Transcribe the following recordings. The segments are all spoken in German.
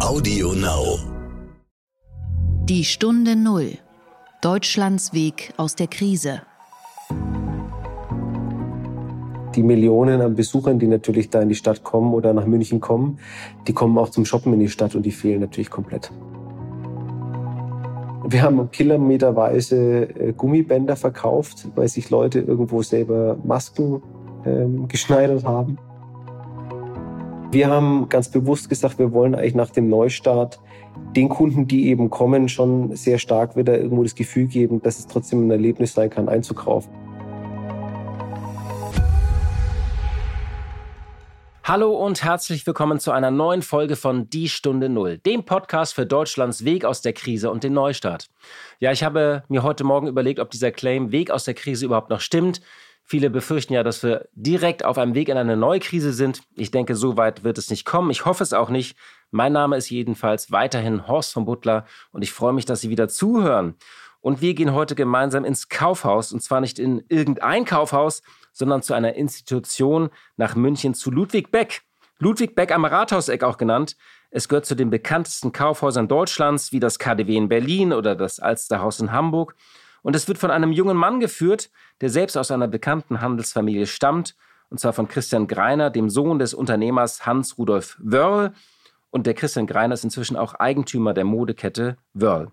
Audio Now. Die Stunde Null. Deutschlands Weg aus der Krise. Die Millionen an Besuchern, die natürlich da in die Stadt kommen oder nach München kommen, die kommen auch zum Shoppen in die Stadt und die fehlen natürlich komplett. Wir haben kilometerweise Gummibänder verkauft, weil sich Leute irgendwo selber Masken geschneidert haben. Wir haben ganz bewusst gesagt, wir wollen eigentlich nach dem Neustart den Kunden, die eben kommen, schon sehr stark wieder irgendwo das Gefühl geben, dass es trotzdem ein Erlebnis sein kann, einzukaufen. Hallo und herzlich willkommen zu einer neuen Folge von Die Stunde Null, dem Podcast für Deutschlands Weg aus der Krise und den Neustart. Ja, ich habe mir heute Morgen überlegt, ob dieser Claim Weg aus der Krise überhaupt noch stimmt. Viele befürchten ja, dass wir direkt auf einem Weg in eine neue Krise sind. Ich denke, so weit wird es nicht kommen. Ich hoffe es auch nicht. Mein Name ist jedenfalls weiterhin Horst von Buttlar und ich freue mich, dass Sie wieder zuhören. Und wir gehen heute gemeinsam ins Kaufhaus, und zwar nicht in irgendein Kaufhaus, sondern zu einer Institution nach München, zu Ludwig Beck. Ludwig Beck am Rathauseck auch genannt. Es gehört zu den bekanntesten Kaufhäusern Deutschlands, wie das KaDeWe in Berlin oder das Alsterhaus in Hamburg. Und es wird von einem jungen Mann geführt, der selbst aus einer bekannten Handelsfamilie stammt, und zwar von Christian Greiner, dem Sohn des Unternehmers Hans-Rudolf Wöhrl. Und der Christian Greiner ist inzwischen auch Eigentümer der Modekette Wöhrl.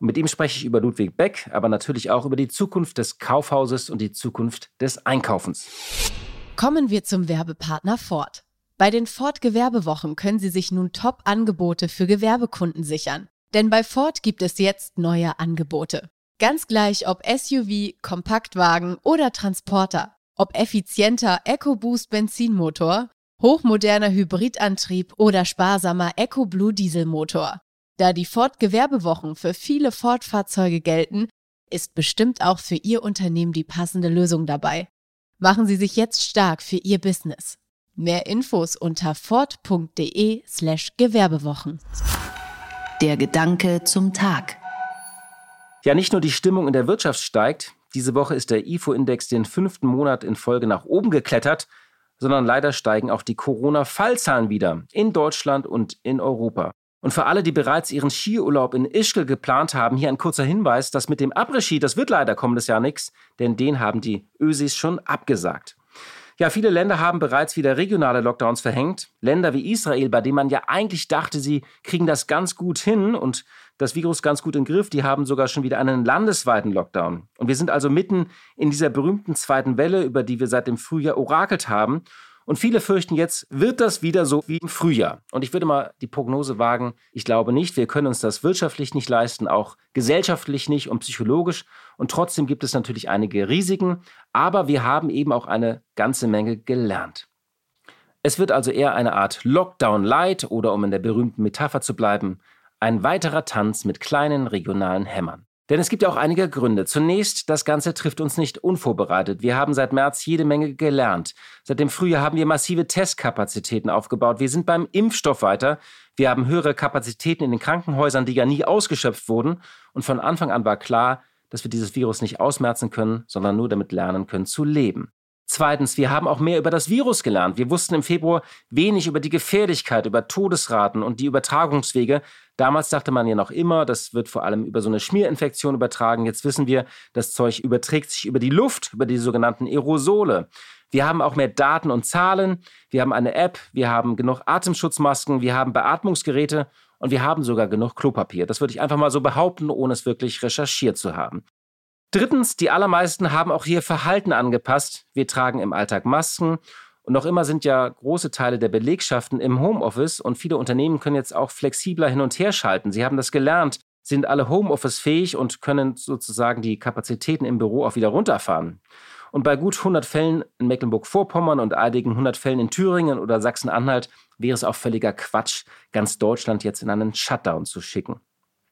Und mit ihm spreche ich über Ludwig Beck, aber natürlich auch über die Zukunft des Kaufhauses und die Zukunft des Einkaufens. Kommen wir zum Werbepartner Ford. Bei den Ford-Gewerbewochen können Sie sich nun Top-Angebote für Gewerbekunden sichern. Denn bei Ford gibt es jetzt neue Angebote. Ganz gleich ob SUV, Kompaktwagen oder Transporter. Ob effizienter EcoBoost Benzinmotor, hochmoderner Hybridantrieb oder sparsamer EcoBlue Dieselmotor. Da die Ford-Gewerbewochen für viele Ford-Fahrzeuge gelten, ist bestimmt auch für Ihr Unternehmen die passende Lösung dabei. Machen Sie sich jetzt stark für Ihr Business. Mehr Infos unter ford.de/Gewerbewochen. Der Gedanke zum Tag. Ja, nicht nur die Stimmung in der Wirtschaft steigt. Diese Woche ist der IFO-Index den 5. Monat in Folge nach oben geklettert, sondern leider steigen auch die Corona-Fallzahlen wieder in Deutschland und in Europa. Und für alle, die bereits ihren Skiurlaub in Ischgl geplant haben, hier ein kurzer Hinweis, dass mit dem Après-Ski, das wird leider kommendes Jahr nichts, denn den haben die Ösis schon abgesagt. Ja, viele Länder haben bereits wieder regionale Lockdowns verhängt. Länder wie Israel, bei denen man ja eigentlich dachte, sie kriegen das ganz gut hin und das Virus ganz gut in den Griff, die haben sogar schon wieder einen landesweiten Lockdown. Und wir sind also mitten in dieser berühmten zweiten Welle, über die wir seit dem Frühjahr orakelt haben. Und viele fürchten jetzt, wird das wieder so wie im Frühjahr? Und ich würde mal die Prognose wagen, ich glaube nicht. Wir können uns das wirtschaftlich nicht leisten, auch gesellschaftlich nicht und psychologisch. Und trotzdem gibt es natürlich einige Risiken. Aber wir haben eben auch eine ganze Menge gelernt. Es wird also eher eine Art Lockdown-Light oder, um in der berühmten Metapher zu bleiben, ein weiterer Tanz mit kleinen regionalen Hämmern. Denn es gibt ja auch einige Gründe. Zunächst, das Ganze trifft uns nicht unvorbereitet. Wir haben seit März jede Menge gelernt. Seit dem Frühjahr haben wir massive Testkapazitäten aufgebaut. Wir sind beim Impfstoff weiter. Wir haben höhere Kapazitäten in den Krankenhäusern, die ja nie ausgeschöpft wurden. Und von Anfang an war klar, dass wir dieses Virus nicht ausmerzen können, sondern nur damit lernen können zu leben. Zweitens, wir haben auch mehr über das Virus gelernt. Wir wussten im Februar wenig über die Gefährlichkeit, über Todesraten und die Übertragungswege. Damals dachte man ja noch immer, das wird vor allem über so eine Schmierinfektion übertragen. Jetzt wissen wir, das Zeug überträgt sich über die Luft, über die sogenannten Aerosole. Wir haben auch mehr Daten und Zahlen. Wir haben eine App, wir haben genug Atemschutzmasken, wir haben Beatmungsgeräte und wir haben sogar genug Klopapier. Das würde ich einfach mal so behaupten, ohne es wirklich recherchiert zu haben. Drittens, die allermeisten haben auch hier Verhalten angepasst. Wir tragen im Alltag Masken und noch immer sind ja große Teile der Belegschaften im Homeoffice und viele Unternehmen können jetzt auch flexibler hin und her schalten. Sie haben das gelernt, sind alle Homeoffice-fähig und können sozusagen die Kapazitäten im Büro auch wieder runterfahren. Und bei gut 100 Fällen in Mecklenburg-Vorpommern und einigen 100 Fällen in Thüringen oder Sachsen-Anhalt wäre es auch völliger Quatsch, ganz Deutschland jetzt in einen Shutdown zu schicken.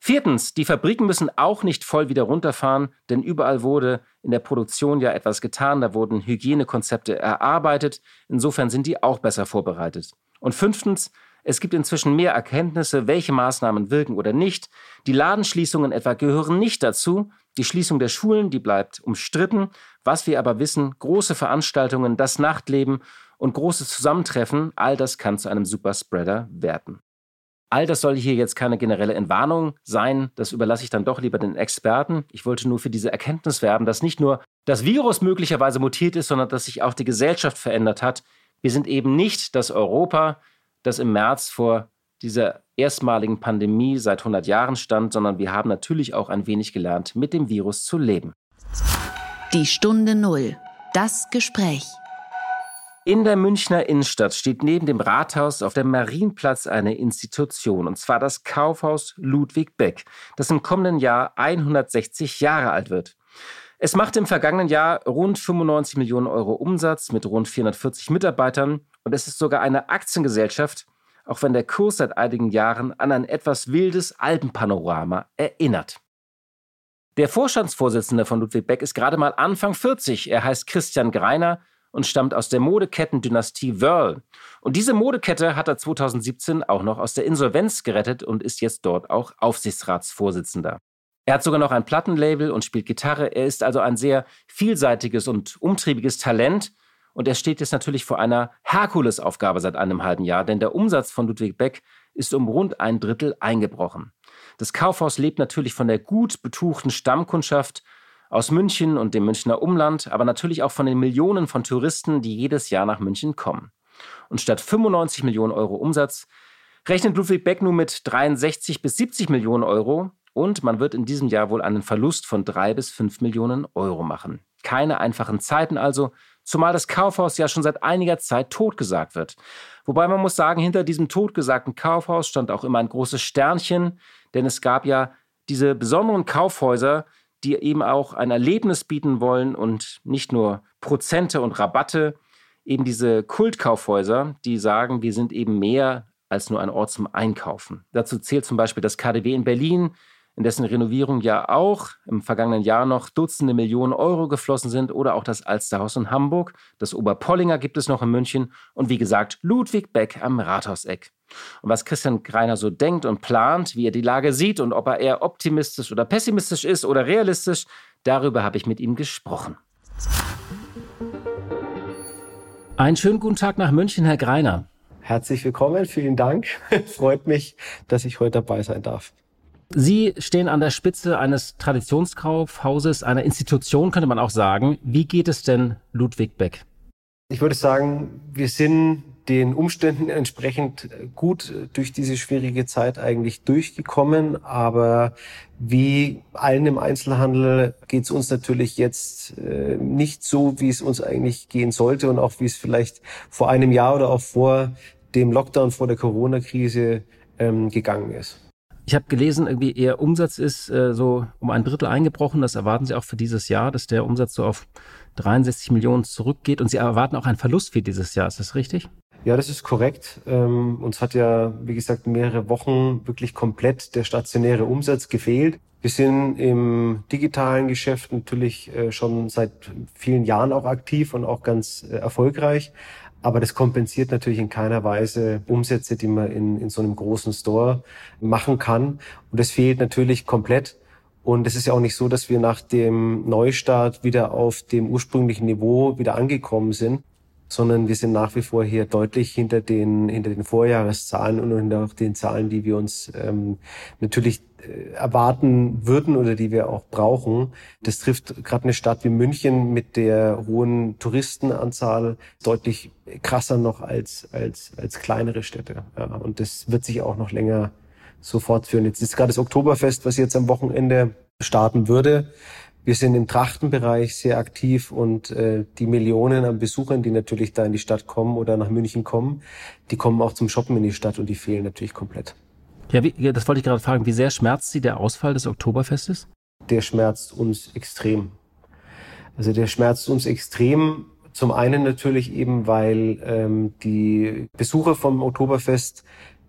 Viertens, die Fabriken müssen auch nicht voll wieder runterfahren, denn überall wurde in der Produktion ja etwas getan, da wurden Hygienekonzepte erarbeitet, insofern sind die auch besser vorbereitet. Und fünftens, es gibt inzwischen mehr Erkenntnisse, welche Maßnahmen wirken oder nicht. Die Ladenschließungen etwa gehören nicht dazu, die Schließung der Schulen, die bleibt umstritten. Was wir aber wissen, große Veranstaltungen, das Nachtleben und großes Zusammentreffen, all das kann zu einem Superspreader werden. All das soll hier jetzt keine generelle Entwarnung sein, das überlasse ich dann doch lieber den Experten. Ich wollte nur für diese Erkenntnis werben, dass nicht nur das Virus möglicherweise mutiert ist, sondern dass sich auch die Gesellschaft verändert hat. Wir sind eben nicht das Europa, das im März vor dieser erstmaligen Pandemie seit 100 Jahren stand, sondern wir haben natürlich auch ein wenig gelernt, mit dem Virus zu leben. Die Stunde Null. Das Gespräch. In der Münchner Innenstadt steht neben dem Rathaus auf dem Marienplatz eine Institution, und zwar das Kaufhaus Ludwig Beck, das im kommenden Jahr 160 Jahre alt wird. Es machte im vergangenen Jahr rund 95 Millionen Euro Umsatz mit rund 440 Mitarbeitern und es ist sogar eine Aktiengesellschaft, auch wenn der Kurs seit einigen Jahren an ein etwas wildes Alpenpanorama erinnert. Der Vorstandsvorsitzende von Ludwig Beck ist gerade mal Anfang 40. Er heißt Christian Greiner und stammt aus der Modeketten-Dynastie Wöhrl. Und diese Modekette hat er 2017 auch noch aus der Insolvenz gerettet und ist jetzt dort auch Aufsichtsratsvorsitzender. Er hat sogar noch ein Plattenlabel und spielt Gitarre. Er ist also ein sehr vielseitiges und umtriebiges Talent. Und er steht jetzt natürlich vor einer Herkulesaufgabe seit einem halben Jahr, denn der Umsatz von Ludwig Beck ist um rund 1/3 eingebrochen. Das Kaufhaus lebt natürlich von der gut betuchten Stammkundschaft aus München und dem Münchner Umland, aber natürlich auch von den Millionen von Touristen, die jedes Jahr nach München kommen. Und statt 95 Millionen Euro Umsatz rechnet Ludwig Beck nun mit 63 bis 70 Millionen Euro und man wird in diesem Jahr wohl einen Verlust von 3 bis 5 Millionen Euro machen. Keine einfachen Zeiten also, zumal das Kaufhaus ja schon seit einiger Zeit totgesagt wird. Wobei man muss sagen, hinter diesem totgesagten Kaufhaus stand auch immer ein großes Sternchen, denn es gab ja diese besonderen Kaufhäuser, die eben auch ein Erlebnis bieten wollen und nicht nur Prozente und Rabatte, eben diese Kultkaufhäuser, die sagen, wir sind eben mehr als nur ein Ort zum Einkaufen. Dazu zählt zum Beispiel das KaDeWe in Berlin, in dessen Renovierung ja auch im vergangenen Jahr noch Dutzende Millionen Euro geflossen sind, oder auch das Alsterhaus in Hamburg, das Oberpollinger gibt es noch in München und wie gesagt Ludwig Beck am Rathauseck. Und was Christian Greiner so denkt und plant, wie er die Lage sieht und ob er eher optimistisch oder pessimistisch ist oder realistisch, darüber habe ich mit ihm gesprochen. Einen schönen guten Tag nach München, Herr Greiner. Herzlich willkommen, vielen Dank. Freut mich, dass ich heute dabei sein darf. Sie stehen an der Spitze eines Traditionskaufhauses, einer Institution, könnte man auch sagen. Wie geht es denn Ludwig Beck? Ich würde sagen, wir sind den Umständen entsprechend gut durch diese schwierige Zeit eigentlich durchgekommen. Aber wie allen im Einzelhandel geht es uns natürlich jetzt nicht so, wie es uns eigentlich gehen sollte und auch wie es vielleicht vor einem Jahr oder auch vor dem Lockdown, vor der Corona-Krise gegangen ist. Ich habe gelesen, irgendwie Ihr Umsatz ist so um 1/3 eingebrochen. Das erwarten Sie auch für dieses Jahr, dass der Umsatz so auf 63 Millionen zurückgeht. Und Sie erwarten auch einen Verlust für dieses Jahr. Ist das richtig? Ja, das ist korrekt. Uns hat ja, wie gesagt, mehrere Wochen wirklich komplett der stationäre Umsatz gefehlt. Wir sind im digitalen Geschäft natürlich schon seit vielen Jahren auch aktiv und auch ganz erfolgreich. Aber das kompensiert natürlich in keiner Weise Umsätze, die man in so einem großen Store machen kann. Und das fehlt natürlich komplett. Und es ist ja auch nicht so, dass wir nach dem Neustart wieder auf dem ursprünglichen Niveau wieder angekommen sind, sondern wir sind nach wie vor hier deutlich hinter den Vorjahreszahlen und hinter auch den Zahlen, die wir uns natürlich erwarten würden oder die wir auch brauchen. Das trifft gerade eine Stadt wie München mit der hohen Touristenanzahl deutlich krasser noch als kleinere Städte. Ja, und das wird sich auch noch länger so fortführen. Jetzt ist gerade das Oktoberfest, was jetzt am Wochenende starten würde. Wir sind im Trachtenbereich sehr aktiv und die Millionen an Besuchern, die natürlich da in die Stadt kommen oder nach München kommen, die kommen auch zum Shoppen in die Stadt und die fehlen natürlich komplett. Ja, das wollte ich gerade fragen. Wie sehr schmerzt Sie der Ausfall des Oktoberfestes? Der schmerzt uns extrem. Also der schmerzt uns extrem. Zum einen natürlich eben, weil die Besucher vom Oktoberfest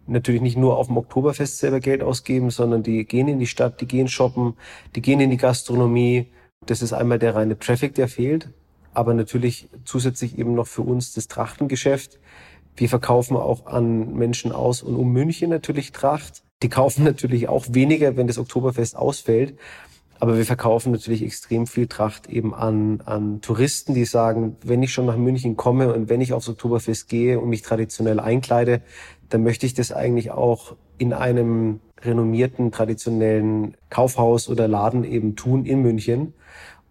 natürlich nicht nur auf dem Oktoberfest selber Geld ausgeben, sondern die gehen in die Stadt, die gehen shoppen, die gehen in die Gastronomie. Das ist einmal der reine Traffic, der fehlt. Aber natürlich zusätzlich eben noch für uns das Trachtengeschäft. Wir verkaufen auch an Menschen aus und um München natürlich Tracht. Die kaufen natürlich auch weniger, wenn das Oktoberfest ausfällt. Aber wir verkaufen natürlich extrem viel Tracht eben an Touristen, die sagen, wenn ich schon nach München komme und wenn ich aufs Oktoberfest gehe und mich traditionell einkleide, dann möchte ich das eigentlich auch in einem renommierten, traditionellen Kaufhaus oder Laden eben tun in München.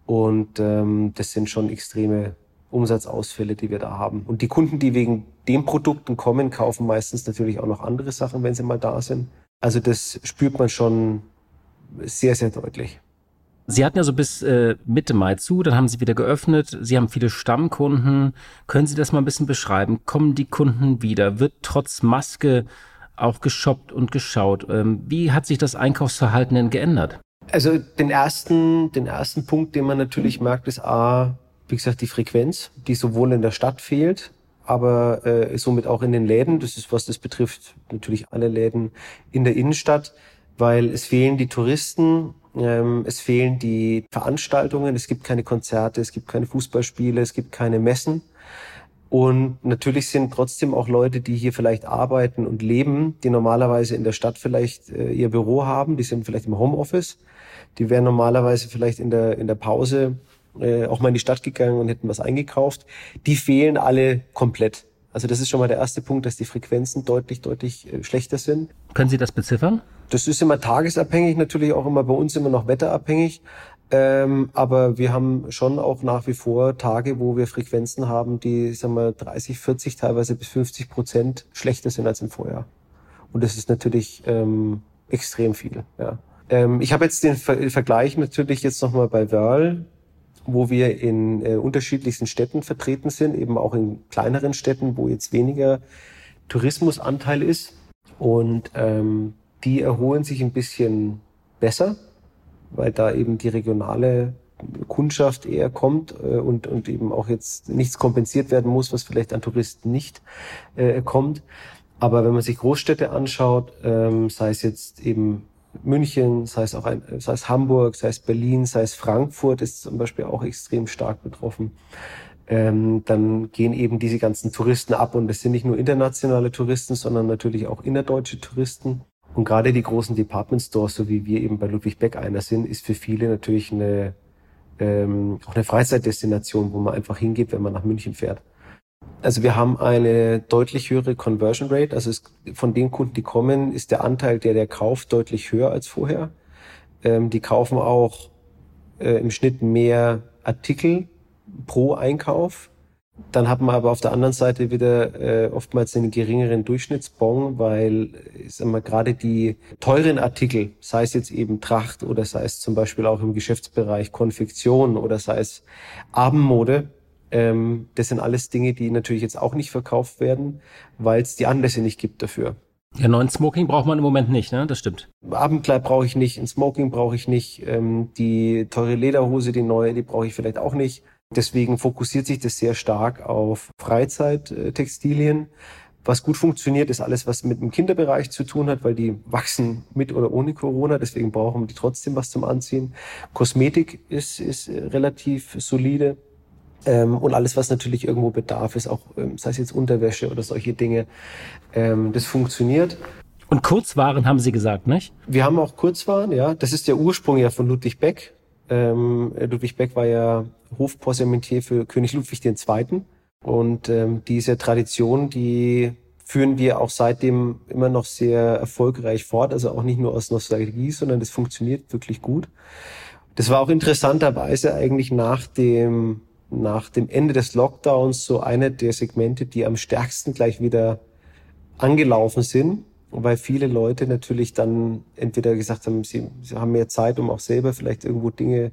Und das sind schon extreme Umsatzausfälle, die wir da haben. Und die Kunden, die wegen den Produkten kommen, kaufen meistens natürlich auch noch andere Sachen, wenn sie mal da sind. Also das spürt man schon sehr, sehr deutlich. Sie hatten ja so bis Mitte Mai zu, dann haben Sie wieder geöffnet. Sie haben viele Stammkunden. Können Sie das mal ein bisschen beschreiben? Kommen die Kunden wieder? Wird trotz Maske auch geshoppt und geschaut? Wie hat sich das Einkaufsverhalten denn geändert? Also den ersten Punkt, den man natürlich merkt, ist A, wie gesagt, die Frequenz, die sowohl in der Stadt fehlt, aber somit auch in den Läden. Das ist, was das betrifft, natürlich alle Läden in der Innenstadt, weil es fehlen die Touristen. Es fehlen die Veranstaltungen, es gibt keine Konzerte, es gibt keine Fußballspiele, es gibt keine Messen. Und natürlich sind trotzdem auch Leute, die hier vielleicht arbeiten und leben, die normalerweise in der Stadt vielleicht ihr Büro haben, die sind vielleicht im Homeoffice, die wären normalerweise vielleicht in der Pause auch mal in die Stadt gegangen und hätten was eingekauft. Die fehlen alle komplett. Also das ist schon mal der erste Punkt, dass die Frequenzen deutlich, deutlich schlechter sind. Können Sie das beziffern? Das ist immer tagesabhängig, natürlich auch immer bei uns immer noch wetterabhängig. Aber wir haben schon auch nach wie vor Tage, wo wir Frequenzen haben, die 30, 40, teilweise bis 50% schlechter sind als im Vorjahr. Und das ist natürlich extrem viel. Ja. Ich habe jetzt den Vergleich natürlich jetzt nochmal bei Wöhrl, wo wir in unterschiedlichsten Städten vertreten sind, eben auch in kleineren Städten, wo jetzt weniger Tourismusanteil ist. Und die erholen sich ein bisschen besser, weil da eben die regionale Kundschaft eher kommt und eben auch jetzt nichts kompensiert werden muss, was vielleicht an Touristen nicht kommt. Aber wenn man sich Großstädte anschaut, sei es jetzt eben München, sei es Hamburg, sei es Berlin, sei es Frankfurt, ist zum Beispiel auch extrem stark betroffen. Dann gehen eben diese ganzen Touristen ab und das sind nicht nur internationale Touristen, sondern natürlich auch innerdeutsche Touristen. Und gerade die großen Department Stores, so wie wir eben bei Ludwig Beck einer sind, ist für viele natürlich auch eine Freizeitdestination, wo man einfach hingeht, wenn man nach München fährt. Also wir haben eine deutlich höhere Conversion Rate. Also von den Kunden, die kommen, ist der Anteil, der kauft, deutlich höher als vorher. Die kaufen auch im Schnitt mehr Artikel pro Einkauf. Dann hat man aber auf der anderen Seite wieder oftmals einen geringeren Durchschnittsbon, weil gerade die teuren Artikel, sei es jetzt eben Tracht oder sei es zum Beispiel auch im Geschäftsbereich Konfektion oder sei es Abendmode, das sind alles Dinge, die natürlich jetzt auch nicht verkauft werden, weil es die Anlässe nicht gibt dafür. Ja, neuen Smoking braucht man im Moment nicht, ne? Das stimmt. Abendkleid brauche ich nicht, ein Smoking brauche ich nicht, die teure Lederhose, die neue, die brauche ich vielleicht auch nicht. Deswegen fokussiert sich das sehr stark auf Freizeittextilien. Was gut funktioniert, ist alles, was mit dem Kinderbereich zu tun hat, weil die wachsen mit oder ohne Corona. Deswegen brauchen wir die trotzdem was zum Anziehen. Kosmetik ist relativ solide. Und alles, was natürlich irgendwo Bedarf ist, auch sei es jetzt Unterwäsche oder solche Dinge, das funktioniert. Und Kurzwaren haben Sie gesagt, nicht? Wir haben auch Kurzwaren, ja. Das ist der Ursprung ja von Ludwig Beck. Ludwig Beck war ja Hofpossementier für König Ludwig II. Und diese Tradition, die führen wir auch seitdem immer noch sehr erfolgreich fort. Also auch nicht nur aus Nostalgie, sondern das funktioniert wirklich gut. Das war auch interessanterweise eigentlich nach dem Ende des Lockdowns so eine der Segmente, die am stärksten gleich wieder angelaufen sind, weil viele Leute natürlich dann entweder gesagt haben, sie haben mehr Zeit, um auch selber vielleicht irgendwo Dinge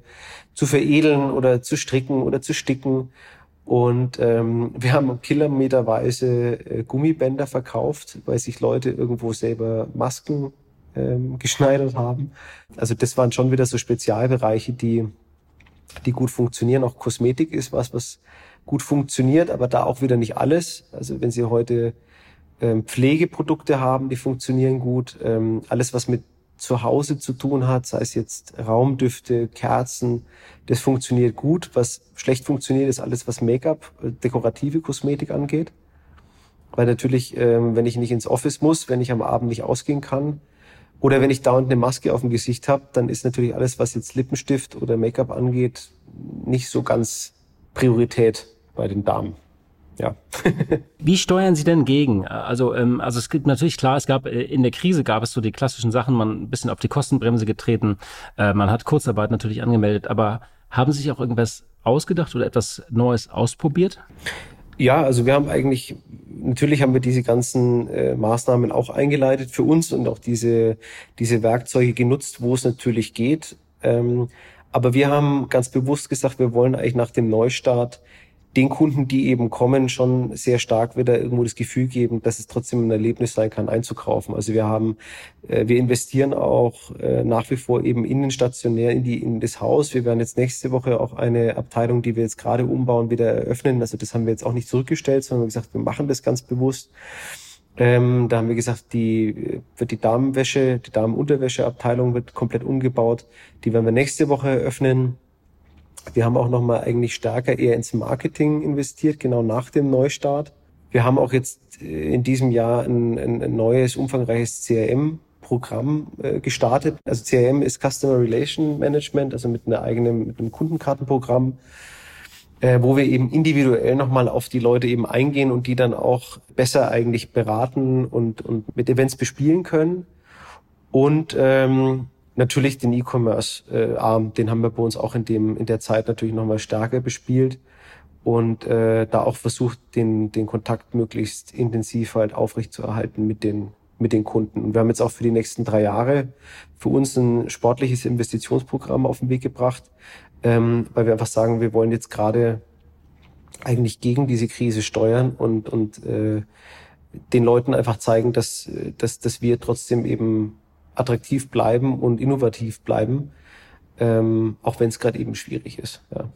zu veredeln oder zu stricken oder zu sticken. Und wir haben kilometerweise Gummibänder verkauft, weil sich Leute irgendwo selber Masken geschneidert haben. Also das waren schon wieder so Spezialbereiche, die gut funktionieren. Auch Kosmetik ist was gut funktioniert, aber da auch wieder nicht alles. Also wenn Sie heute Pflegeprodukte haben, die funktionieren gut. Alles, was mit zu Hause zu tun hat, sei es jetzt Raumdüfte, Kerzen, das funktioniert gut. Was schlecht funktioniert, ist alles, was Make-up, dekorative Kosmetik angeht. Weil natürlich, wenn ich nicht ins Office muss, wenn ich am Abend nicht ausgehen kann, Oder wenn ich dauernd eine Maske auf dem Gesicht habe, dann ist natürlich alles, was jetzt Lippenstift oder Make-up angeht, nicht so ganz Priorität bei den Damen. Ja. Wie steuern Sie denn gegen? Also es gibt natürlich klar, in der Krise gab es so die klassischen Sachen, man ein bisschen auf die Kostenbremse getreten, man hat Kurzarbeit natürlich angemeldet, aber haben Sie sich auch irgendwas ausgedacht oder etwas Neues ausprobiert? Ja, also wir haben natürlich haben wir diese ganzen Maßnahmen auch eingeleitet für uns und auch diese Werkzeuge genutzt, wo es natürlich geht. Aber wir haben ganz bewusst gesagt, wir wollen eigentlich nach dem Neustart den Kunden, die eben kommen, schon sehr stark wieder irgendwo das Gefühl geben, dass es trotzdem ein Erlebnis sein kann, einzukaufen. Also wir investieren auch nach wie vor eben in den stationär, in das Haus. Wir werden jetzt nächste Woche auch eine Abteilung, die wir jetzt gerade umbauen, wieder eröffnen. Also das haben wir jetzt auch nicht zurückgestellt, sondern gesagt, wir machen das ganz bewusst. Da haben wir gesagt, die Damenwäsche, die Damenunterwäscheabteilung wird komplett umgebaut. Die werden wir nächste Woche eröffnen. Wir haben auch nochmal eigentlich stärker eher ins Marketing investiert, genau nach dem Neustart. Wir haben auch jetzt in diesem Jahr ein neues, umfangreiches CRM-Programm gestartet. Also CRM ist Customer Relation Management, also mit einem Kundenkartenprogramm, wo wir eben individuell nochmal auf die Leute eben eingehen und die dann auch besser eigentlich beraten und mit Events bespielen können. Und natürlich den E-Commerce-Arm, den haben wir bei uns auch in der Zeit natürlich nochmal stärker bespielt und da auch versucht, den Kontakt möglichst intensiv halt aufrechtzuerhalten mit den Kunden. Und wir haben jetzt auch für die nächsten 3 Jahre für uns ein sportliches Investitionsprogramm auf den Weg gebracht, weil wir einfach sagen, wir wollen jetzt gerade eigentlich gegen diese Krise steuern und den Leuten einfach zeigen, dass wir trotzdem eben attraktiv bleiben und innovativ bleiben, auch wenn es gerade eben schwierig ist. Ja.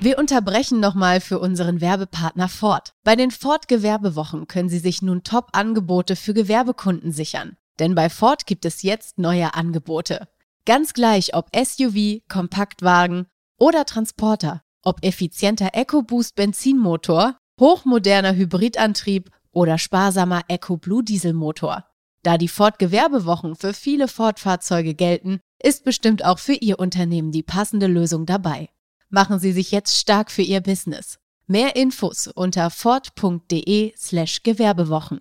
Wir unterbrechen nochmal für unseren Werbepartner Ford. Bei den Ford-Gewerbewochen können Sie sich nun Top-Angebote für Gewerbekunden sichern. Denn bei Ford gibt es jetzt neue Angebote. Ganz gleich, ob SUV, Kompaktwagen oder Transporter, ob effizienter EcoBoost-Benzinmotor, hochmoderner Hybridantrieb oder sparsamer EcoBlue-Dieselmotor. Da die Ford-Gewerbewochen für viele Ford-Fahrzeuge gelten, ist bestimmt auch für Ihr Unternehmen die passende Lösung dabei. Machen Sie sich jetzt stark für Ihr Business. Mehr Infos unter ford.de/Gewerbewochen.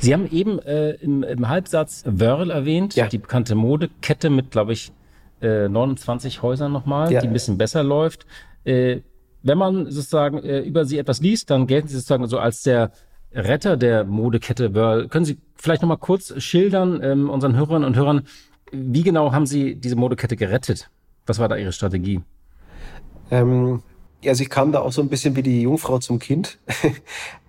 Sie haben eben im Halbsatz Wöhrl erwähnt, ja. Die bekannte Modekette mit, glaube ich, 29 Häusern nochmal, ja, die ein bisschen besser läuft. Wenn man sozusagen über Sie etwas liest, dann gelten Sie sozusagen so als der Retter der Modekette Wöhrl. Können Sie vielleicht nochmal kurz schildern, unseren Hörerinnen und Hörern, wie genau haben Sie diese Modekette gerettet? Was war da Ihre Strategie? Also ich kam da auch so ein bisschen wie die Jungfrau zum Kind,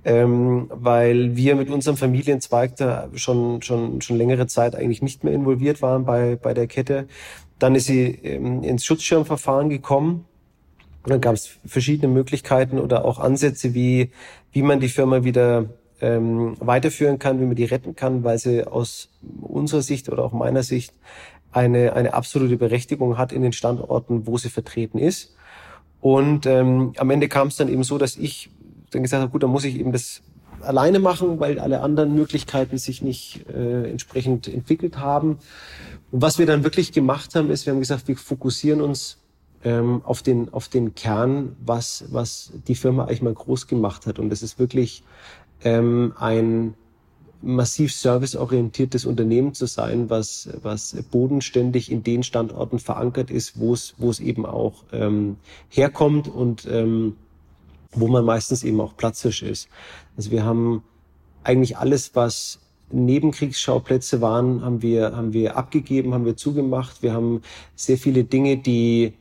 weil wir mit unserem Familienzweig da schon längere Zeit eigentlich nicht mehr involviert waren bei der Kette. Dann ist sie ins Schutzschirmverfahren gekommen. Und dann gab es verschiedene Möglichkeiten oder auch Ansätze, wie man die Firma wieder weiterführen kann, wie man die retten kann, weil sie aus unserer Sicht oder auch meiner Sicht eine absolute Berechtigung hat in den Standorten, wo sie vertreten ist. Und am Ende kam es dann eben so, dass ich dann gesagt habe, gut, dann muss ich eben das alleine machen, weil alle anderen Möglichkeiten sich nicht entsprechend entwickelt haben. Und was wir dann wirklich gemacht haben, ist, wir haben gesagt, wir fokussieren uns auf den Kern, was die Firma eigentlich mal groß gemacht hat. Und das ist wirklich ein massiv serviceorientiertes Unternehmen zu sein, was bodenständig in den Standorten verankert ist, wo es eben auch herkommt und wo man meistens eben auch platzhirsch ist. Also wir haben eigentlich alles, was Nebenkriegsschauplätze waren, haben wir abgegeben, haben wir zugemacht. Wir haben sehr viele Dinge, die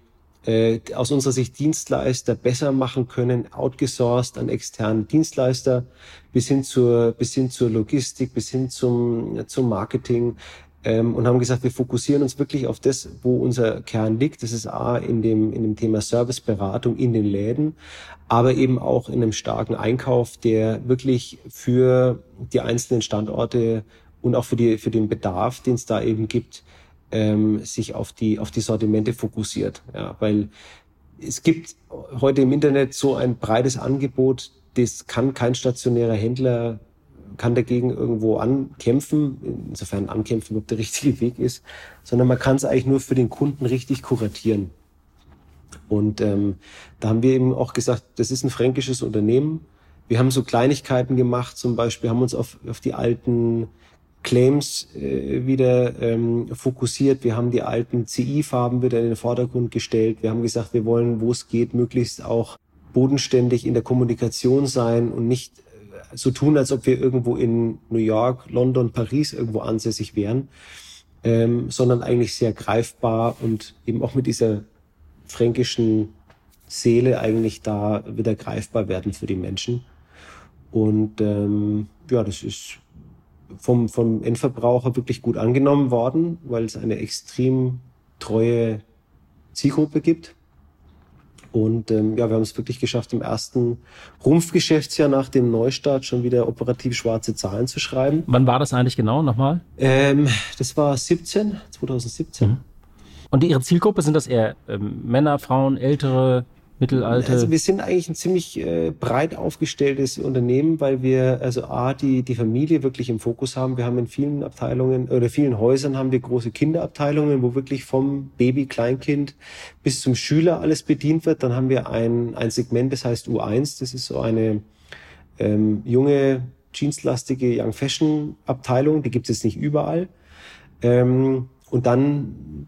aus unserer Sicht Dienstleister besser machen können, outgesourced an externen Dienstleister, bis hin zur Logistik, bis hin zum Marketing, und haben gesagt, wir fokussieren uns wirklich auf das, wo unser Kern liegt. Das ist A, in dem Thema Serviceberatung in den Läden, aber eben auch in einem starken Einkauf, der wirklich für die einzelnen Standorte und auch für den Bedarf, den es da eben gibt, sich auf die Sortimente fokussiert, ja, weil es gibt heute im Internet so ein breites Angebot, das kann kein stationärer Händler kann dagegen irgendwo ankämpfen, insofern ankämpfen, ob der richtige Weg ist, sondern man kann es eigentlich nur für den Kunden richtig kuratieren. Und da haben wir eben auch gesagt, das ist ein fränkisches Unternehmen. Wir haben so Kleinigkeiten gemacht, zum Beispiel haben uns auf die alten Claims wieder fokussiert. Wir haben die alten CI-Farben wieder in den Vordergrund gestellt. Wir haben gesagt, wir wollen, wo es geht, möglichst auch bodenständig in der Kommunikation sein und nicht so tun, als ob wir irgendwo in New York, London, Paris irgendwo ansässig wären, sondern eigentlich sehr greifbar und eben auch mit dieser fränkischen Seele eigentlich da wieder greifbar werden für die Menschen. Und ja, das ist vom Endverbraucher wirklich gut angenommen worden, weil es eine extrem treue Zielgruppe gibt. Und ja, wir haben es wirklich geschafft, im ersten Rumpfgeschäftsjahr nach dem Neustart schon wieder operativ schwarze Zahlen zu schreiben. Wann war das eigentlich genau nochmal? Das war 2017. Mhm. Und Ihre Zielgruppe, sind das eher Männer, Frauen, Ältere, Mittelalte? Also wir sind eigentlich ein ziemlich breit aufgestelltes Unternehmen, weil wir also die Familie wirklich im Fokus haben. Wir haben in vielen Abteilungen oder vielen Häusern haben wir große Kinderabteilungen, wo wirklich vom Baby, Kleinkind bis zum Schüler alles bedient wird. Dann haben wir ein Segment, das heißt U1. Das ist so eine junge, jeanslastige Young Fashion Abteilung. Die gibt es jetzt nicht überall. Und dann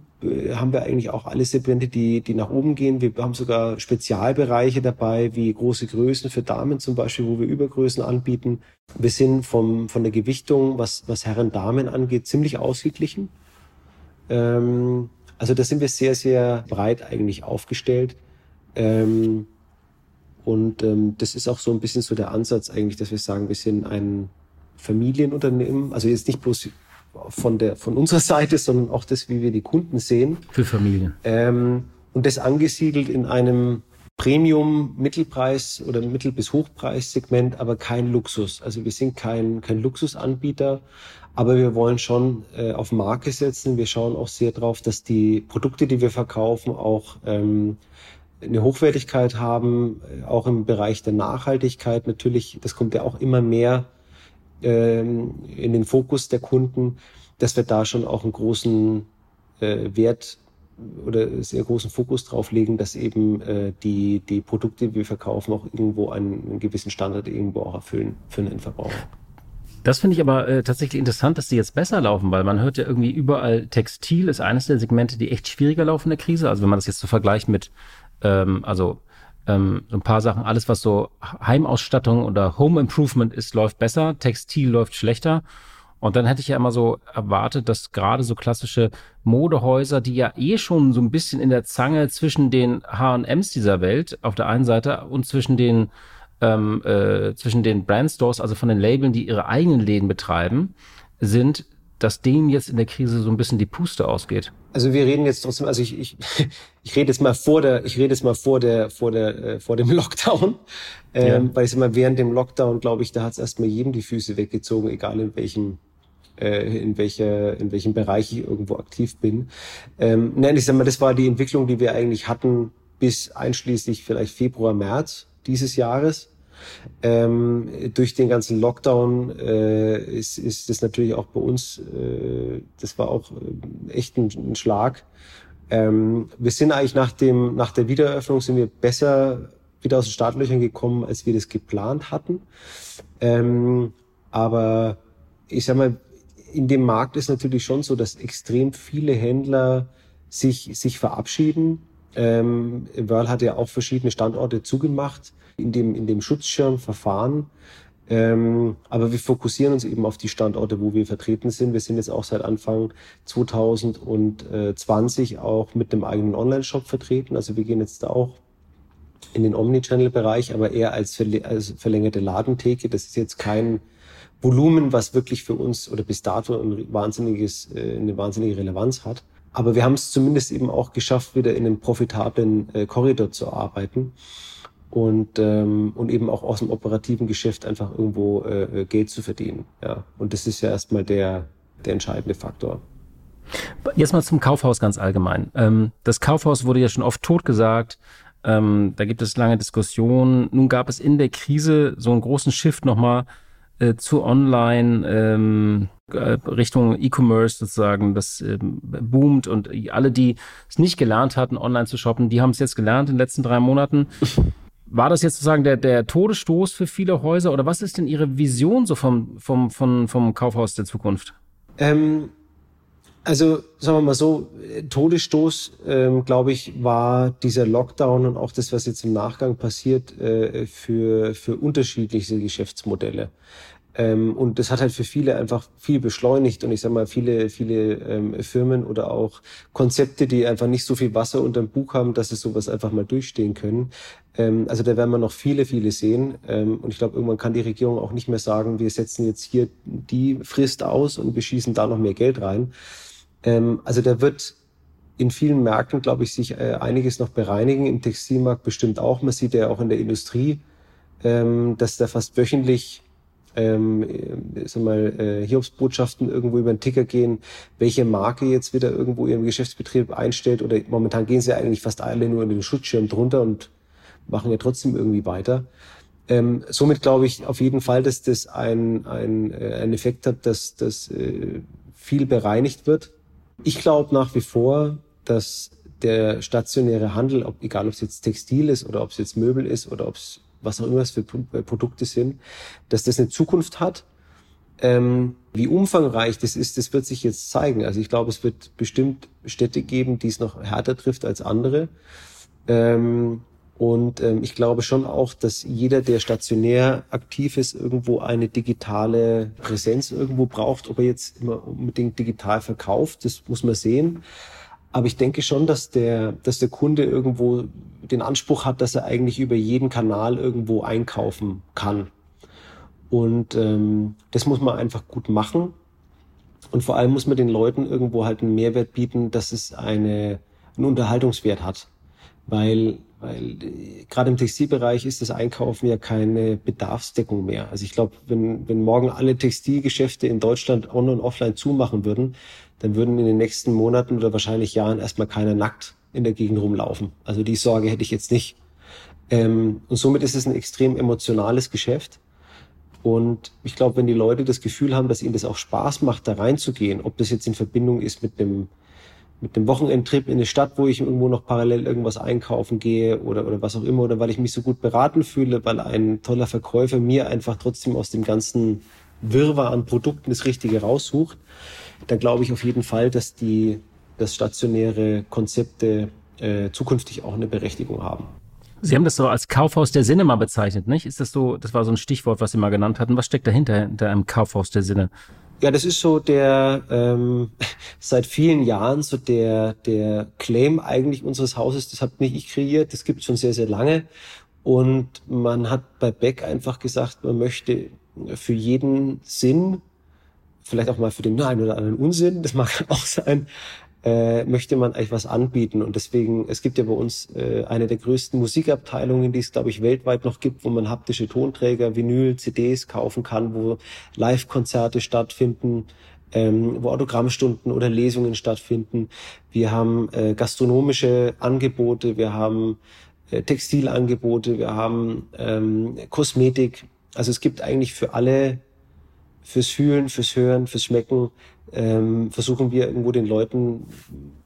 haben wir eigentlich auch alle Segmente, die nach oben gehen. Wir haben sogar Spezialbereiche dabei, wie große Größen für Damen zum Beispiel, wo wir Übergrößen anbieten. Wir sind von der Gewichtung, was Herren-Damen angeht, ziemlich ausgeglichen. Also da sind wir sehr, sehr breit eigentlich aufgestellt. Das ist auch so ein bisschen so der Ansatz eigentlich, dass wir sagen, wir sind ein Familienunternehmen, also jetzt nicht bloß von unserer Seite, sondern auch das, wie wir die Kunden sehen. Für Familien. Und das angesiedelt in einem Premium-, Mittelpreis- oder Mittel- bis Hochpreissegment, aber kein Luxus. Also wir sind kein Luxusanbieter, aber wir wollen schon auf Marke setzen. Wir schauen auch sehr drauf, dass die Produkte, die wir verkaufen, auch eine Hochwertigkeit haben, auch im Bereich der Nachhaltigkeit. Natürlich, das kommt ja auch immer mehr in den Fokus der Kunden, dass wir da schon auch einen großen Wert oder sehr großen Fokus drauf legen, dass eben die Produkte, die wir verkaufen, auch irgendwo einen gewissen Standard irgendwo auch erfüllen für den Endverbraucher. Das finde ich aber tatsächlich interessant, dass die jetzt besser laufen, weil man hört ja irgendwie überall, Textil ist eines der Segmente, die echt schwieriger laufen in der Krise. Also wenn man das jetzt so vergleicht mit, ein paar Sachen, alles was so Heimausstattung oder Home Improvement ist, läuft besser, Textil läuft schlechter. Und dann hätte ich ja immer so erwartet, dass gerade so klassische Modehäuser, die ja eh schon so ein bisschen in der Zange zwischen den H&Ms dieser Welt auf der einen Seite und zwischen den Brandstores, also von den Labeln, die ihre eigenen Läden betreiben, sind, dass denen jetzt in der Krise so ein bisschen die Puste ausgeht. Also wir reden jetzt trotzdem, also ich rede jetzt mal vor dem Lockdown, weil ich sag mal, während dem Lockdown, glaube ich, da hat es erstmal jedem die Füße weggezogen, egal in welchem Bereich ich irgendwo aktiv bin. Nein, ich sag mal, das war die Entwicklung, die wir eigentlich hatten bis einschließlich vielleicht Februar, März dieses Jahres. Durch den ganzen Lockdown ist das natürlich auch bei uns, das war auch echt ein Schlag. Wir sind eigentlich nach der Wiedereröffnung sind wir besser wieder aus den Startlöchern gekommen, als wir das geplant hatten. Aber ich sag mal, in dem Markt ist natürlich schon so, dass extrem viele Händler sich verabschieden. Wöhrl hat ja auch verschiedene Standorte zugemacht in dem Schutzschirmverfahren. Aber wir fokussieren uns eben auf die Standorte, wo wir vertreten sind. Wir sind jetzt auch seit Anfang 2020 auch mit einem eigenen Online-Shop vertreten. Also wir gehen jetzt auch in den Omnichannel-Bereich, aber eher als verlängerte Ladentheke. Das ist jetzt kein Volumen, was wirklich für uns oder bis dato eine wahnsinnige Relevanz hat. Aber wir haben es zumindest eben auch geschafft, wieder in einem profitablen Korridor zu arbeiten und eben auch aus dem operativen Geschäft einfach irgendwo Geld zu verdienen. Ja. Und das ist ja erstmal der entscheidende Faktor. Jetzt mal zum Kaufhaus ganz allgemein. Das Kaufhaus wurde ja schon oft totgesagt. Da gibt es lange Diskussionen. Nun gab es in der Krise so einen großen Shift nochmal zu Online Richtung E-Commerce sozusagen, das boomt, und alle, die es nicht gelernt hatten, online zu shoppen, die haben es jetzt gelernt in den letzten 3 Monaten. War das jetzt sozusagen der Todesstoß für viele Häuser, oder was ist denn Ihre Vision so vom Kaufhaus der Zukunft? Also sagen wir mal so, Todesstoß, glaube ich, war dieser Lockdown und auch das, was jetzt im Nachgang passiert, für unterschiedliche Geschäftsmodelle. Und das hat halt für viele einfach viel beschleunigt, und ich sag mal, viele Firmen oder auch Konzepte, die einfach nicht so viel Wasser unterm Bug haben, dass sie sowas einfach mal durchstehen können. Also da werden wir noch viele sehen, und ich glaube, irgendwann kann die Regierung auch nicht mehr sagen, wir setzen jetzt hier die Frist aus und beschießen da noch mehr Geld rein. Also da wird in vielen Märkten, glaube ich, sich einiges noch bereinigen, im Textilmarkt bestimmt auch. Man sieht ja auch in der Industrie, dass da fast wöchentlich Hiobsbotschaften irgendwo über den Ticker gehen, welche Marke jetzt wieder irgendwo ihren Geschäftsbetrieb einstellt, oder momentan gehen sie ja eigentlich fast alle nur in den Schutzschirm drunter und machen ja trotzdem irgendwie weiter. Somit glaube ich auf jeden Fall, dass das ein Effekt hat, dass das viel bereinigt wird. Ich glaube nach wie vor, dass der stationäre Handel, egal ob es jetzt Textil ist oder ob es jetzt Möbel ist oder ob es was auch immer es für Produkte sind, dass das eine Zukunft hat. Wie umfangreich das ist, das wird sich jetzt zeigen. Also ich glaube, es wird bestimmt Städte geben, die es noch härter trifft als andere. Ich glaube schon auch, dass jeder, der stationär aktiv ist, irgendwo eine digitale Präsenz irgendwo braucht. Ob er jetzt immer unbedingt digital verkauft, das muss man sehen. Aber ich denke schon, dass der Kunde irgendwo den Anspruch hat, dass er eigentlich über jeden Kanal irgendwo einkaufen kann. Und das muss man einfach gut machen. Und vor allem muss man den Leuten irgendwo halt einen Mehrwert bieten, dass es einen Unterhaltungswert hat. Weil gerade im Textilbereich ist das Einkaufen ja keine Bedarfsdeckung mehr. Also ich glaube, wenn morgen alle Textilgeschäfte in Deutschland on- und offline zumachen würden, dann würden in den nächsten Monaten oder wahrscheinlich Jahren erstmal keiner nackt in der Gegend rumlaufen. Also die Sorge hätte ich jetzt nicht. Und somit ist es ein extrem emotionales Geschäft. Und ich glaube, wenn die Leute das Gefühl haben, dass ihnen das auch Spaß macht, da reinzugehen, ob das jetzt in Verbindung ist mit dem Wochenendtrip in eine Stadt, wo ich irgendwo noch parallel irgendwas einkaufen gehe oder was auch immer, oder weil ich mich so gut beraten fühle, weil ein toller Verkäufer mir einfach trotzdem aus dem ganzen Wirrwarr an Produkten das Richtige raussucht, dann glaube ich auf jeden Fall, dass das stationäre Konzepte zukünftig auch eine Berechtigung haben. Sie haben das so als Kaufhaus der Sinne mal bezeichnet, nicht? Ist das so? Das war so ein Stichwort, was Sie mal genannt hatten. Was steckt dahinter, hinter einem Kaufhaus der Sinne? Ja, das ist so seit vielen Jahren so der Claim eigentlich unseres Hauses. Das habe nicht ich kreiert, das gibt es schon sehr lange. Und man hat bei Beck einfach gesagt, man möchte für jeden Sinn, vielleicht auch mal für den einen oder anderen Unsinn, das mag auch sein, möchte man eigentlich was anbieten. Und deswegen, es gibt ja bei uns eine der größten Musikabteilungen, die es, glaube ich, weltweit noch gibt, wo man haptische Tonträger, Vinyl, CDs kaufen kann, wo Live-Konzerte stattfinden, wo Autogrammstunden oder Lesungen stattfinden. Wir haben gastronomische Angebote, wir haben Textilangebote, wir haben Kosmetik. Also es gibt eigentlich für alle, fürs Fühlen, fürs Hören, fürs Schmecken, versuchen wir irgendwo den Leuten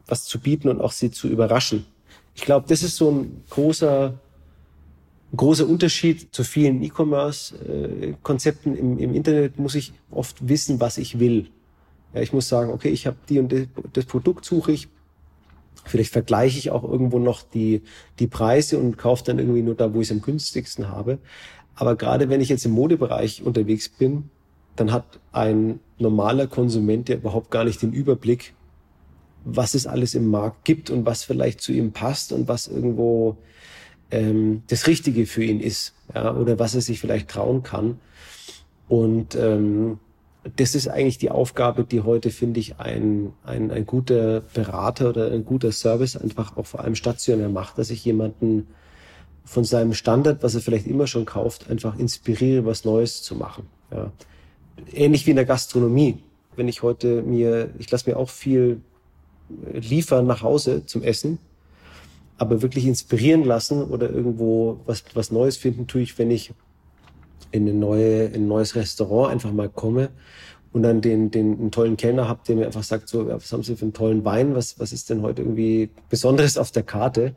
was zu bieten und auch sie zu überraschen. Ich glaube, das ist so ein großer Unterschied zu vielen E-Commerce-Konzepten im Internet. Muss ich oft wissen, was ich will. Ja, ich muss sagen, okay, ich habe die und das Produkt suche ich. Vielleicht vergleiche ich auch irgendwo noch die Preise und kaufe dann irgendwie nur da, wo ich es am günstigsten habe. Aber gerade wenn ich jetzt im Modebereich unterwegs bin, dann hat ein normaler Konsument ja überhaupt gar nicht den Überblick, was es alles im Markt gibt und was vielleicht zu ihm passt und was irgendwo das Richtige für ihn ist, ja, oder was er sich vielleicht trauen kann. Und das ist eigentlich die Aufgabe, die heute, finde ich, ein guter Berater oder ein guter Service einfach auch vor allem stationär macht, dass ich jemanden von seinem Standard, was er vielleicht immer schon kauft, einfach inspiriere, was Neues zu machen. Ja. Ähnlich wie in der Gastronomie. Wenn ich heute ich lasse mir auch viel liefern nach Hause zum Essen, aber wirklich inspirieren lassen oder irgendwo was Neues finden, tue ich, wenn ich in ein neues Restaurant einfach mal komme und dann einen tollen Kellner habe, der mir einfach sagt, so, was haben Sie für einen tollen Wein, was ist denn heute irgendwie Besonderes auf der Karte?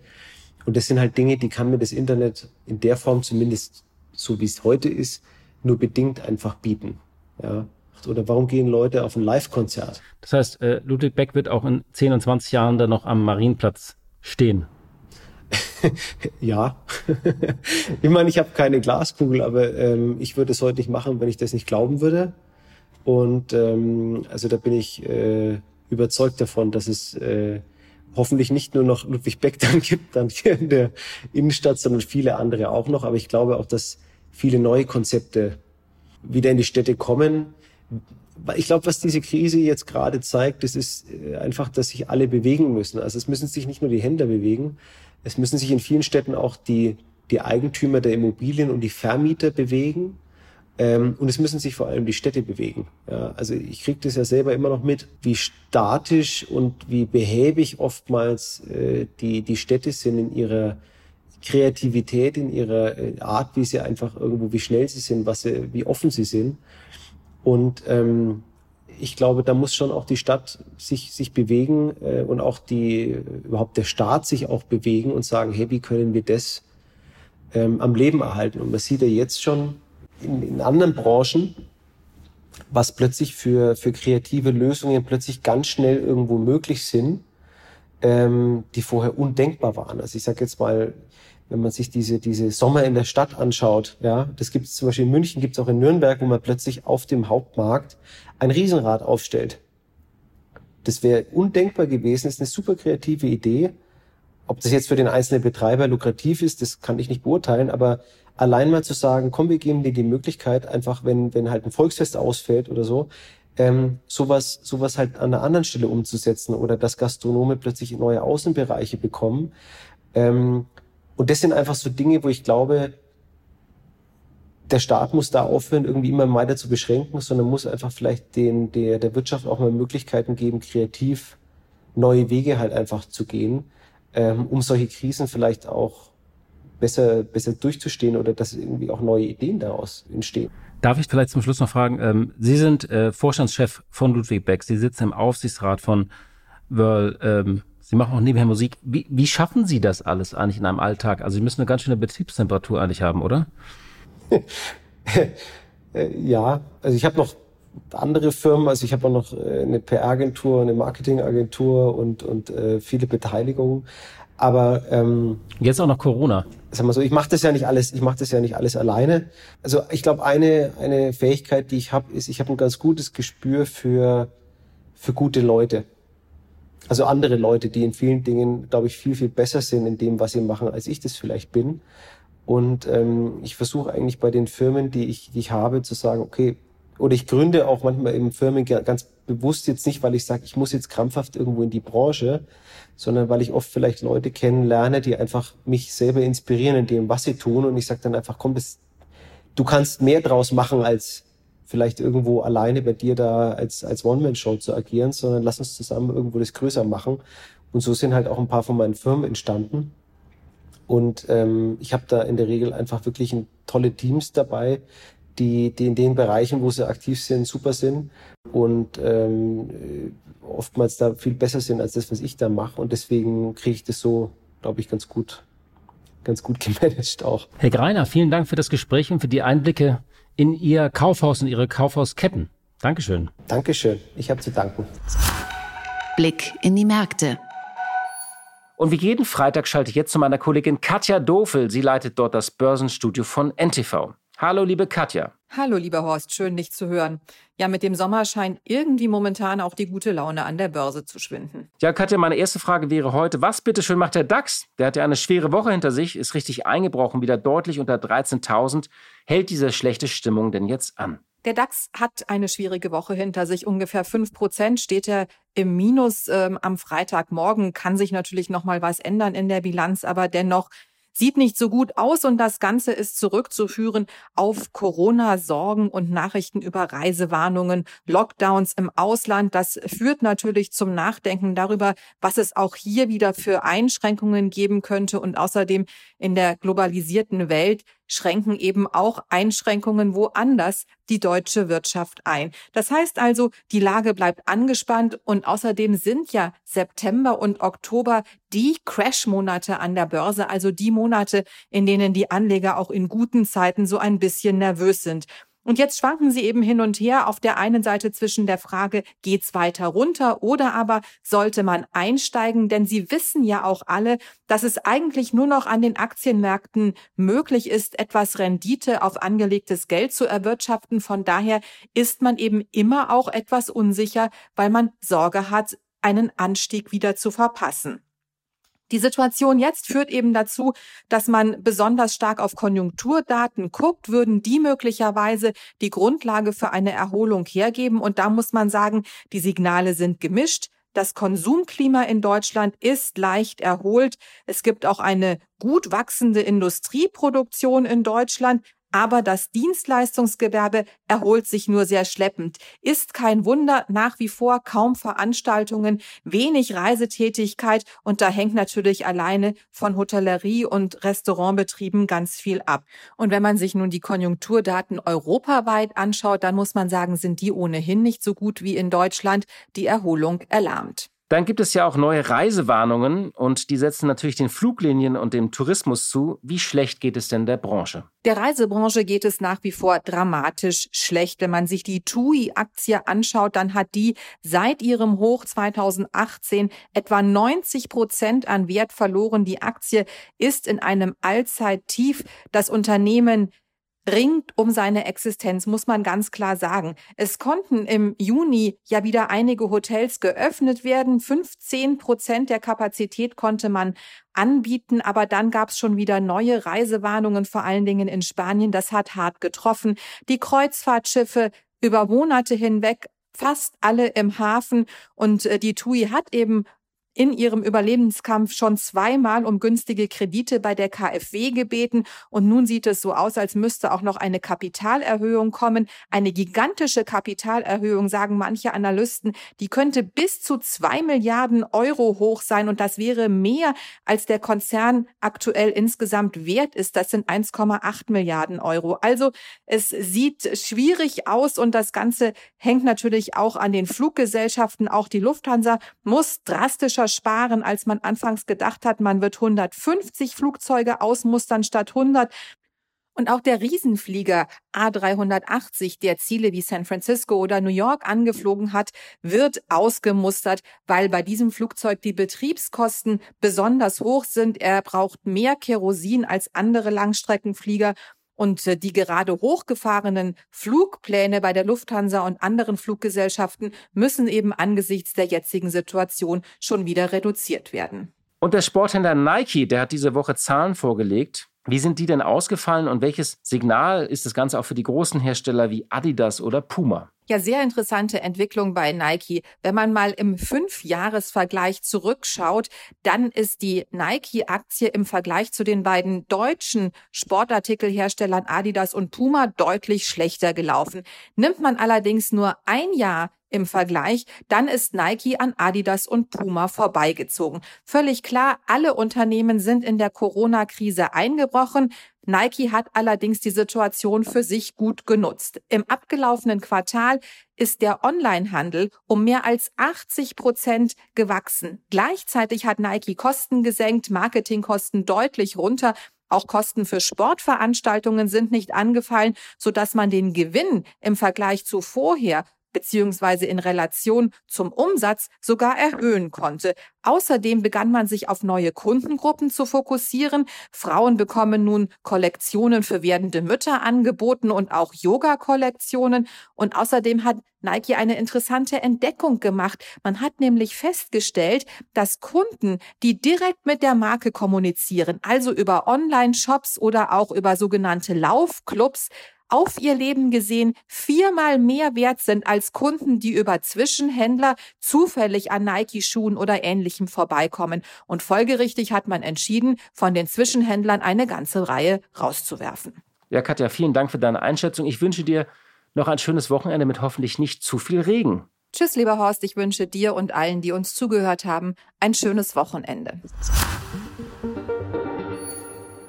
Und das sind halt Dinge, die kann mir das Internet in der Form, zumindest so wie es heute ist, nur bedingt einfach bieten. Ja. Oder warum gehen Leute auf ein Live-Konzert? Das heißt, Ludwig Beck wird auch in 10 und 20 Jahren dann noch am Marienplatz stehen. Ja. Ich meine, ich habe keine Glaskugel, aber ich würde es heute nicht machen, wenn ich das nicht glauben würde. Und also da bin ich überzeugt davon, dass es hoffentlich nicht nur noch Ludwig Beck dann gibt, dann hier in der Innenstadt, sondern viele andere auch noch. Aber ich glaube auch, dass viele neue Konzepte wieder in die Städte kommen. Ich glaube, was diese Krise jetzt gerade zeigt, das ist einfach, dass sich alle bewegen müssen. Also es müssen sich nicht nur die Händler bewegen, es müssen sich in vielen Städten auch die Eigentümer der Immobilien und die Vermieter bewegen. Und es müssen sich vor allem die Städte bewegen. Ja, also ich kriege das ja selber immer noch mit, wie statisch und wie behäbig oftmals die Städte sind in ihrer Kreativität, in ihrer Art, wie sie einfach irgendwo, wie schnell sie sind, wie offen sie sind. Und ich glaube, da muss schon auch die Stadt sich bewegen und auch überhaupt der Staat sich auch bewegen und sagen, hey, wie können wir das am Leben erhalten? Und man sieht ja jetzt schon in anderen Branchen, was plötzlich für kreative Lösungen plötzlich ganz schnell irgendwo möglich sind, die vorher undenkbar waren. Also ich sage jetzt mal, wenn man sich diese Sommer in der Stadt anschaut, ja, das gibt es zum Beispiel in München, gibt es auch in Nürnberg, wo man plötzlich auf dem Hauptmarkt ein Riesenrad aufstellt. Das wäre undenkbar gewesen, das ist eine super kreative Idee. Ob das jetzt für den einzelnen Betreiber lukrativ ist, das kann ich nicht beurteilen, aber allein mal zu sagen, komm, wir geben dir die Möglichkeit, einfach wenn halt ein Volksfest ausfällt oder so, sowas halt an einer anderen Stelle umzusetzen oder dass Gastronomen plötzlich neue Außenbereiche bekommen, und das sind einfach so Dinge, wo ich glaube, der Staat muss da aufhören, irgendwie immer weiter zu beschränken, sondern muss einfach vielleicht der Wirtschaft auch mal Möglichkeiten geben, kreativ neue Wege halt einfach zu gehen, um solche Krisen vielleicht auch besser durchzustehen oder dass irgendwie auch neue Ideen daraus entstehen. Darf ich vielleicht zum Schluss noch fragen, Sie sind Vorstandschef von Ludwig Beck, Sie sitzen im Aufsichtsrat von Wöhrl, Sie machen auch nebenher Musik. Wie schaffen Sie das alles eigentlich in einem Alltag? Also Sie müssen eine ganz schöne Betriebstemperatur eigentlich haben, oder? Ja, also ich habe noch andere Firmen, also ich habe auch noch eine PR-Agentur, eine Marketing-Agentur und viele Beteiligungen. Aber jetzt auch noch Corona. Sag mal so, ich mache das ja nicht alles alleine. Also ich glaube, eine Fähigkeit, die ich habe, ist, ich habe ein ganz gutes Gespür für gute Leute. Also andere Leute, die in vielen Dingen, glaube ich, viel, viel besser sind in dem, was sie machen, als ich das vielleicht bin. Und ich versuche eigentlich bei den Firmen, die ich habe, zu sagen, okay, oder ich gründe auch manchmal eben Firmen ganz bewusst jetzt nicht, weil ich sage, ich muss jetzt krampfhaft irgendwo in die Branche, sondern weil ich oft vielleicht Leute kennenlerne, die einfach mich selber inspirieren in dem, was sie tun. Und ich sage dann einfach, komm, du kannst mehr draus machen, als vielleicht irgendwo alleine bei dir da als One-Man-Show zu agieren, sondern lass uns zusammen irgendwo das größer machen. Und so sind halt auch ein paar von meinen Firmen entstanden. Und ich habe da in der Regel einfach wirklich tolle Teams dabei, die in den Bereichen, wo sie aktiv sind, super sind und oftmals da viel besser sind als das, was ich da mache. Und deswegen kriege ich das so, glaube ich, ganz gut gemanagt auch. Herr Greiner, vielen Dank für das Gespräch und für die Einblicke in Ihr Kaufhaus und Ihre Kaufhausketten. Dankeschön. Dankeschön. Ich habe zu danken. Blick in die Märkte. Und wie jeden Freitag schalte ich jetzt zu meiner Kollegin Katja Dofel. Sie leitet dort das Börsenstudio von NTV. Hallo, liebe Katja. Hallo, lieber Horst. Schön, dich zu hören. Ja, mit dem Sommer scheint irgendwie momentan auch die gute Laune an der Börse zu schwinden. Ja, Katja, meine erste Frage wäre heute, was bitteschön macht der DAX? Der hat ja eine schwere Woche hinter sich, ist richtig eingebrochen, wieder deutlich unter 13.000. Hält diese schlechte Stimmung denn jetzt an? Der DAX hat eine schwierige Woche hinter sich. Ungefähr 5% steht er im Minus am Freitagmorgen. Kann sich natürlich noch mal was ändern in der Bilanz, aber dennoch sieht nicht so gut aus und das Ganze ist zurückzuführen auf Corona-Sorgen und Nachrichten über Reisewarnungen, Lockdowns im Ausland. Das führt natürlich zum Nachdenken darüber, was es auch hier wieder für Einschränkungen geben könnte. Und außerdem in der globalisierten Welt schränken eben auch Einschränkungen woanders die deutsche Wirtschaft ein. Das heißt also, die Lage bleibt angespannt und außerdem sind ja September und Oktober die Crash-Monate an der Börse, also die Monate, in denen die Anleger auch in guten Zeiten so ein bisschen nervös sind. Und jetzt schwanken sie eben hin und her auf der einen Seite zwischen der Frage, geht's weiter runter oder aber sollte man einsteigen? Denn sie wissen ja auch alle, dass es eigentlich nur noch an den Aktienmärkten möglich ist, etwas Rendite auf angelegtes Geld zu erwirtschaften. Von daher ist man eben immer auch etwas unsicher, weil man Sorge hat, einen Anstieg wieder zu verpassen. Die Situation jetzt führt eben dazu, dass man besonders stark auf Konjunkturdaten guckt, würden die möglicherweise die Grundlage für eine Erholung hergeben. Und da muss man sagen, die Signale sind gemischt. Das Konsumklima in Deutschland ist leicht erholt. Es gibt auch eine gut wachsende Industrieproduktion in Deutschland. Aber das Dienstleistungsgewerbe erholt sich nur sehr schleppend. Ist kein Wunder, nach wie vor kaum Veranstaltungen, wenig Reisetätigkeit und da hängt natürlich alleine von Hotellerie und Restaurantbetrieben ganz viel ab. Und wenn man sich nun die Konjunkturdaten europaweit anschaut, dann muss man sagen, sind die ohnehin nicht so gut wie in Deutschland. Die Erholung erlahmt. Dann gibt es ja auch neue Reisewarnungen und die setzen natürlich den Fluglinien und dem Tourismus zu. Wie schlecht geht es denn der Branche? Der Reisebranche geht es nach wie vor dramatisch schlecht. Wenn man sich die TUI-Aktie anschaut, dann hat die seit ihrem Hoch 2018 etwa 90% an Wert verloren. Die Aktie ist in einem Allzeittief. Das Unternehmen ringt um seine Existenz, muss man ganz klar sagen. Es konnten im Juni ja wieder einige Hotels geöffnet werden. 15% der Kapazität konnte man anbieten, aber dann gab es schon wieder neue Reisewarnungen, vor allen Dingen in Spanien. Das hat hart getroffen. Die Kreuzfahrtschiffe über Monate hinweg, fast alle im Hafen. Und die TUI hat eben in ihrem Überlebenskampf schon zweimal um günstige Kredite bei der KfW gebeten. Und nun sieht es so aus, als müsste auch noch eine Kapitalerhöhung kommen. Eine gigantische Kapitalerhöhung, sagen manche Analysten. Die könnte bis zu 2 Milliarden Euro hoch sein. Und das wäre mehr, als der Konzern aktuell insgesamt wert ist. Das sind 1,8 Milliarden Euro. Also es sieht schwierig aus. Und das Ganze hängt natürlich auch an den Fluggesellschaften. Auch die Lufthansa muss drastischer sparen, als man anfangs gedacht hat. Man wird 150 Flugzeuge ausmustern statt 100. Und auch der Riesenflieger A380, der Ziele wie San Francisco oder New York angeflogen hat, wird ausgemustert, weil bei diesem Flugzeug die Betriebskosten besonders hoch sind. Er braucht mehr Kerosin als andere Langstreckenflieger. Und die gerade hochgefahrenen Flugpläne bei der Lufthansa und anderen Fluggesellschaften müssen eben angesichts der jetzigen Situation schon wieder reduziert werden. Und der Sporthändler Nike, der hat diese Woche Zahlen vorgelegt. Wie sind die denn ausgefallen und welches Signal ist das Ganze auch für die großen Hersteller wie Adidas oder Puma? Ja, sehr interessante Entwicklung bei Nike. Wenn man mal im 5-Jahres-Vergleich zurückschaut, dann ist die Nike-Aktie im Vergleich zu den beiden deutschen Sportartikelherstellern Adidas und Puma deutlich schlechter gelaufen. Nimmt man allerdings nur ein Jahr im Vergleich, dann ist Nike an Adidas und Puma vorbeigezogen. Völlig klar, alle Unternehmen sind in der Corona-Krise eingebrochen. Nike hat allerdings die Situation für sich gut genutzt. Im abgelaufenen Quartal ist der Onlinehandel um mehr als 80% gewachsen. Gleichzeitig hat Nike Kosten gesenkt, Marketingkosten deutlich runter. Auch Kosten für Sportveranstaltungen sind nicht angefallen, sodass man den Gewinn im Vergleich zu vorher beziehungsweise in Relation zum Umsatz sogar erhöhen konnte. Außerdem begann man sich auf neue Kundengruppen zu fokussieren. Frauen bekommen nun Kollektionen für werdende Mütter angeboten und auch Yoga-Kollektionen. Und außerdem hat Nike eine interessante Entdeckung gemacht. Man hat nämlich festgestellt, dass Kunden, die direkt mit der Marke kommunizieren, also über Online-Shops oder auch über sogenannte Laufclubs, auf ihr Leben gesehen 4-mal mehr wert sind als Kunden, die über Zwischenhändler zufällig an Nike-Schuhen oder Ähnlichem vorbeikommen. Und folgerichtig hat man entschieden, von den Zwischenhändlern eine ganze Reihe rauszuwerfen. Ja, Katja, vielen Dank für deine Einschätzung. Ich wünsche dir noch ein schönes Wochenende mit hoffentlich nicht zu viel Regen. Tschüss, lieber Horst. Ich wünsche dir und allen, die uns zugehört haben, ein schönes Wochenende.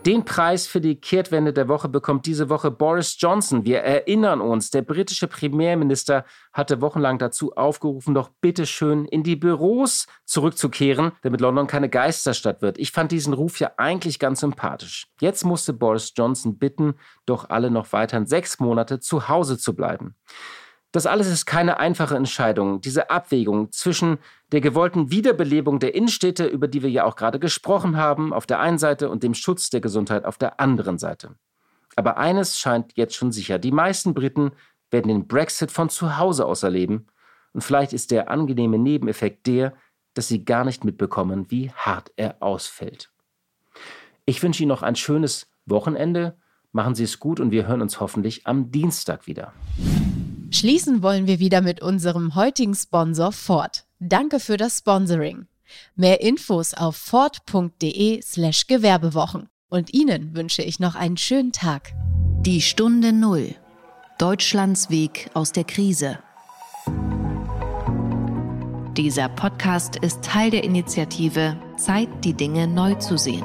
Den Preis für die Kehrtwende der Woche bekommt diese Woche Boris Johnson. Wir erinnern uns, der britische Premierminister hatte wochenlang dazu aufgerufen, doch bitte schön in die Büros zurückzukehren, damit London keine Geisterstadt wird. Ich fand diesen Ruf ja eigentlich ganz sympathisch. Jetzt musste Boris Johnson bitten, doch alle noch weiterhin 6 Monate zu Hause zu bleiben. Das alles ist keine einfache Entscheidung. Diese Abwägung zwischen der gewollten Wiederbelebung der Innenstädte, über die wir ja auch gerade gesprochen haben, auf der einen Seite und dem Schutz der Gesundheit auf der anderen Seite. Aber eines scheint jetzt schon sicher. Die meisten Briten werden den Brexit von zu Hause aus erleben. Und vielleicht ist der angenehme Nebeneffekt der, dass sie gar nicht mitbekommen, wie hart er ausfällt. Ich wünsche Ihnen noch ein schönes Wochenende. Machen Sie es gut und wir hören uns hoffentlich am Dienstag wieder. Schließen wollen wir wieder mit unserem heutigen Sponsor Ford. Danke für das Sponsoring. Mehr Infos auf ford.de/Gewerbewochen. Und Ihnen wünsche ich noch einen schönen Tag. Die Stunde Null. Deutschlands Weg aus der Krise. Dieser Podcast ist Teil der Initiative Zeit, die Dinge neu zu sehen.